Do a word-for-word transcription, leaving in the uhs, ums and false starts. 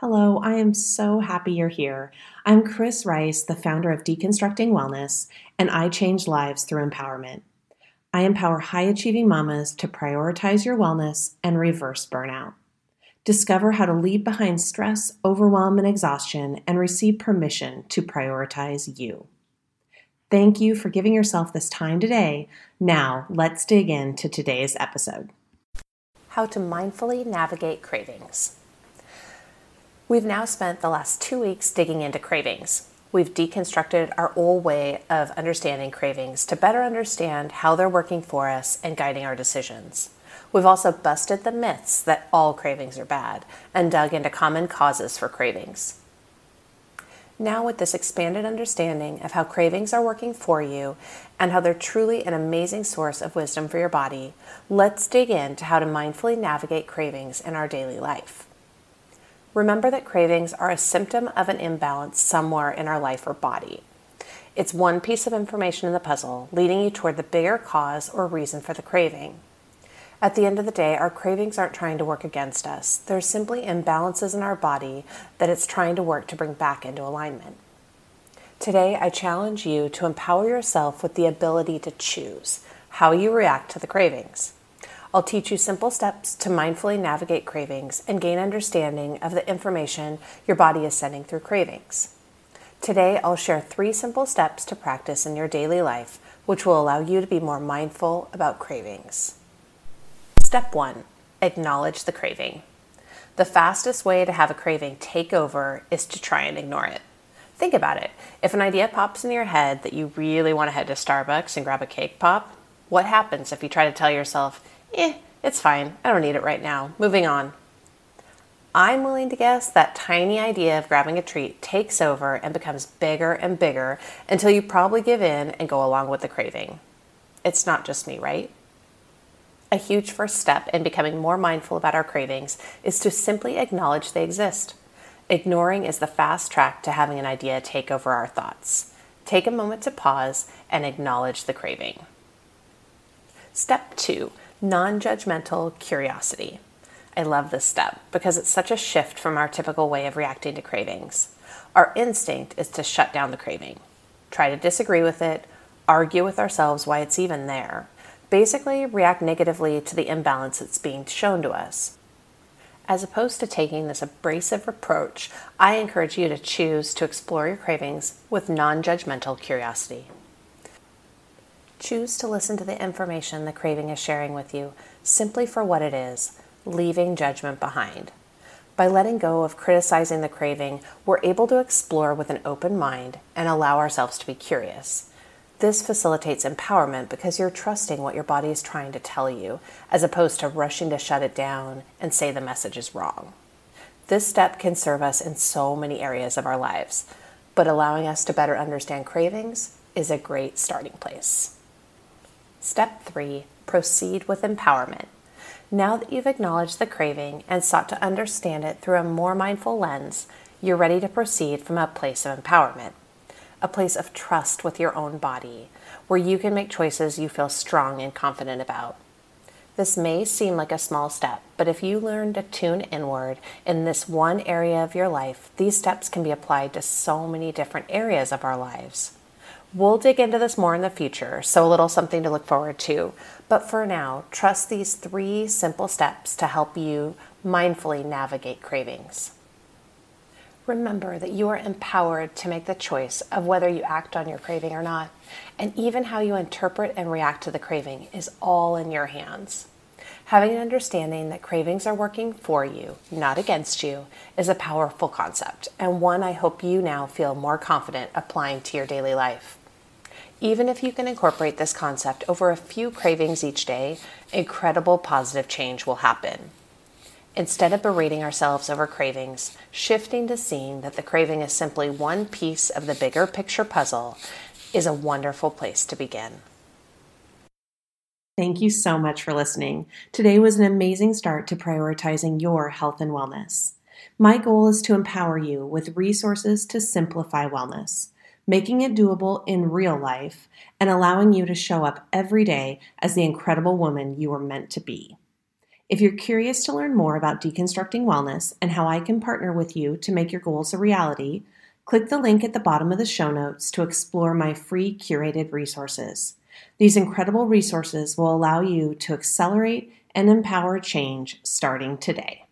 Hello, I am so happy you're here. I'm Chris Rice, the founder of Deconstructing Wellness, and I change lives through empowerment. I empower high-achieving mamas to prioritize your wellness and reverse burnout. Discover how to leave behind stress, overwhelm, and exhaustion, and receive permission to prioritize you. Thank you for giving yourself this time today. Now, let's dig into today's episode. How to mindfully navigate cravings. We've now spent the last two weeks digging into cravings. We've deconstructed our old way of understanding cravings to better understand how they're working for us and guiding our decisions. We've also busted the myths that all cravings are bad and dug into common causes for cravings. Now, with this expanded understanding of how cravings are working for you and how they're truly an amazing source of wisdom for your body, let's dig into how to mindfully navigate cravings in our daily life. Remember that cravings are a symptom of an imbalance somewhere in our life or body. It's one piece of information in the puzzle, leading you toward the bigger cause or reason for the craving. At the end of the day, our cravings aren't trying to work against us. They're simply imbalances in our body that it's trying to work to bring back into alignment. Today, I challenge you to empower yourself with the ability to choose how you react to the cravings. I'll teach you simple steps to mindfully navigate cravings and gain understanding of the information your body is sending through cravings. Today, I'll share three simple steps to practice in your daily life, which will allow you to be more mindful about cravings. Step one, acknowledge the craving. The fastest way to have a craving take over is to try and ignore it. Think about it. If an idea pops into your head that you really want to head to Starbucks and grab a cake pop, what happens if you try to tell yourself, Eh, it's fine. I don't need it right now. Moving on. I'm willing to guess that tiny idea of grabbing a treat takes over and becomes bigger and bigger until you probably give in and go along with the craving. It's not just me, right? A huge first step in becoming more mindful about our cravings is to simply acknowledge they exist. Ignoring is the fast track to having an idea take over our thoughts. Take a moment to pause and acknowledge the craving. Step two. Non-judgmental curiosity. I love this step because it's such a shift from our typical way of reacting to cravings. Our instinct is to shut down the craving, try to disagree with it, argue with ourselves why it's even there, basically react negatively to the imbalance that's being shown to us. As opposed to taking this abrasive approach, I encourage you to choose to explore your cravings with non-judgmental curiosity. Choose to listen to the information the craving is sharing with you simply for what it is, leaving judgment behind. By letting go of criticizing the craving, we're able to explore with an open mind and allow ourselves to be curious. This facilitates empowerment because you're trusting what your body is trying to tell you, as opposed to rushing to shut it down and say the message is wrong. This step can serve us in so many areas of our lives, but allowing us to better understand cravings is a great starting place. Step three, proceed with empowerment. Now that you've acknowledged the craving and sought to understand it through a more mindful lens, you're ready to proceed from a place of empowerment, a place of trust with your own body, where you can make choices you feel strong and confident about. This may seem like a small step, but if you learn to tune inward in this one area of your life, these steps can be applied to so many different areas of our lives. We'll dig into this more in the future, so a little something to look forward to. But for now, trust these three simple steps to help you mindfully navigate cravings. Remember that you are empowered to make the choice of whether you act on your craving or not, and even how you interpret and react to the craving is all in your hands. Having an understanding that cravings are working for you, not against you, is a powerful concept, and one I hope you now feel more confident applying to your daily life. Even if you can incorporate this concept over a few cravings each day, incredible positive change will happen. Instead of berating ourselves over cravings, shifting to seeing that the craving is simply one piece of the bigger picture puzzle is a wonderful place to begin. Thank you so much for listening. Today was an amazing start to prioritizing your health and wellness. My goal is to empower you with resources to simplify wellness, making it doable in real life, and allowing you to show up every day as the incredible woman you were meant to be. If you're curious to learn more about Deconstructing Wellness and how I can partner with you to make your goals a reality, click the link at the bottom of the show notes to explore my free curated resources. These incredible resources will allow you to accelerate and empower change starting today.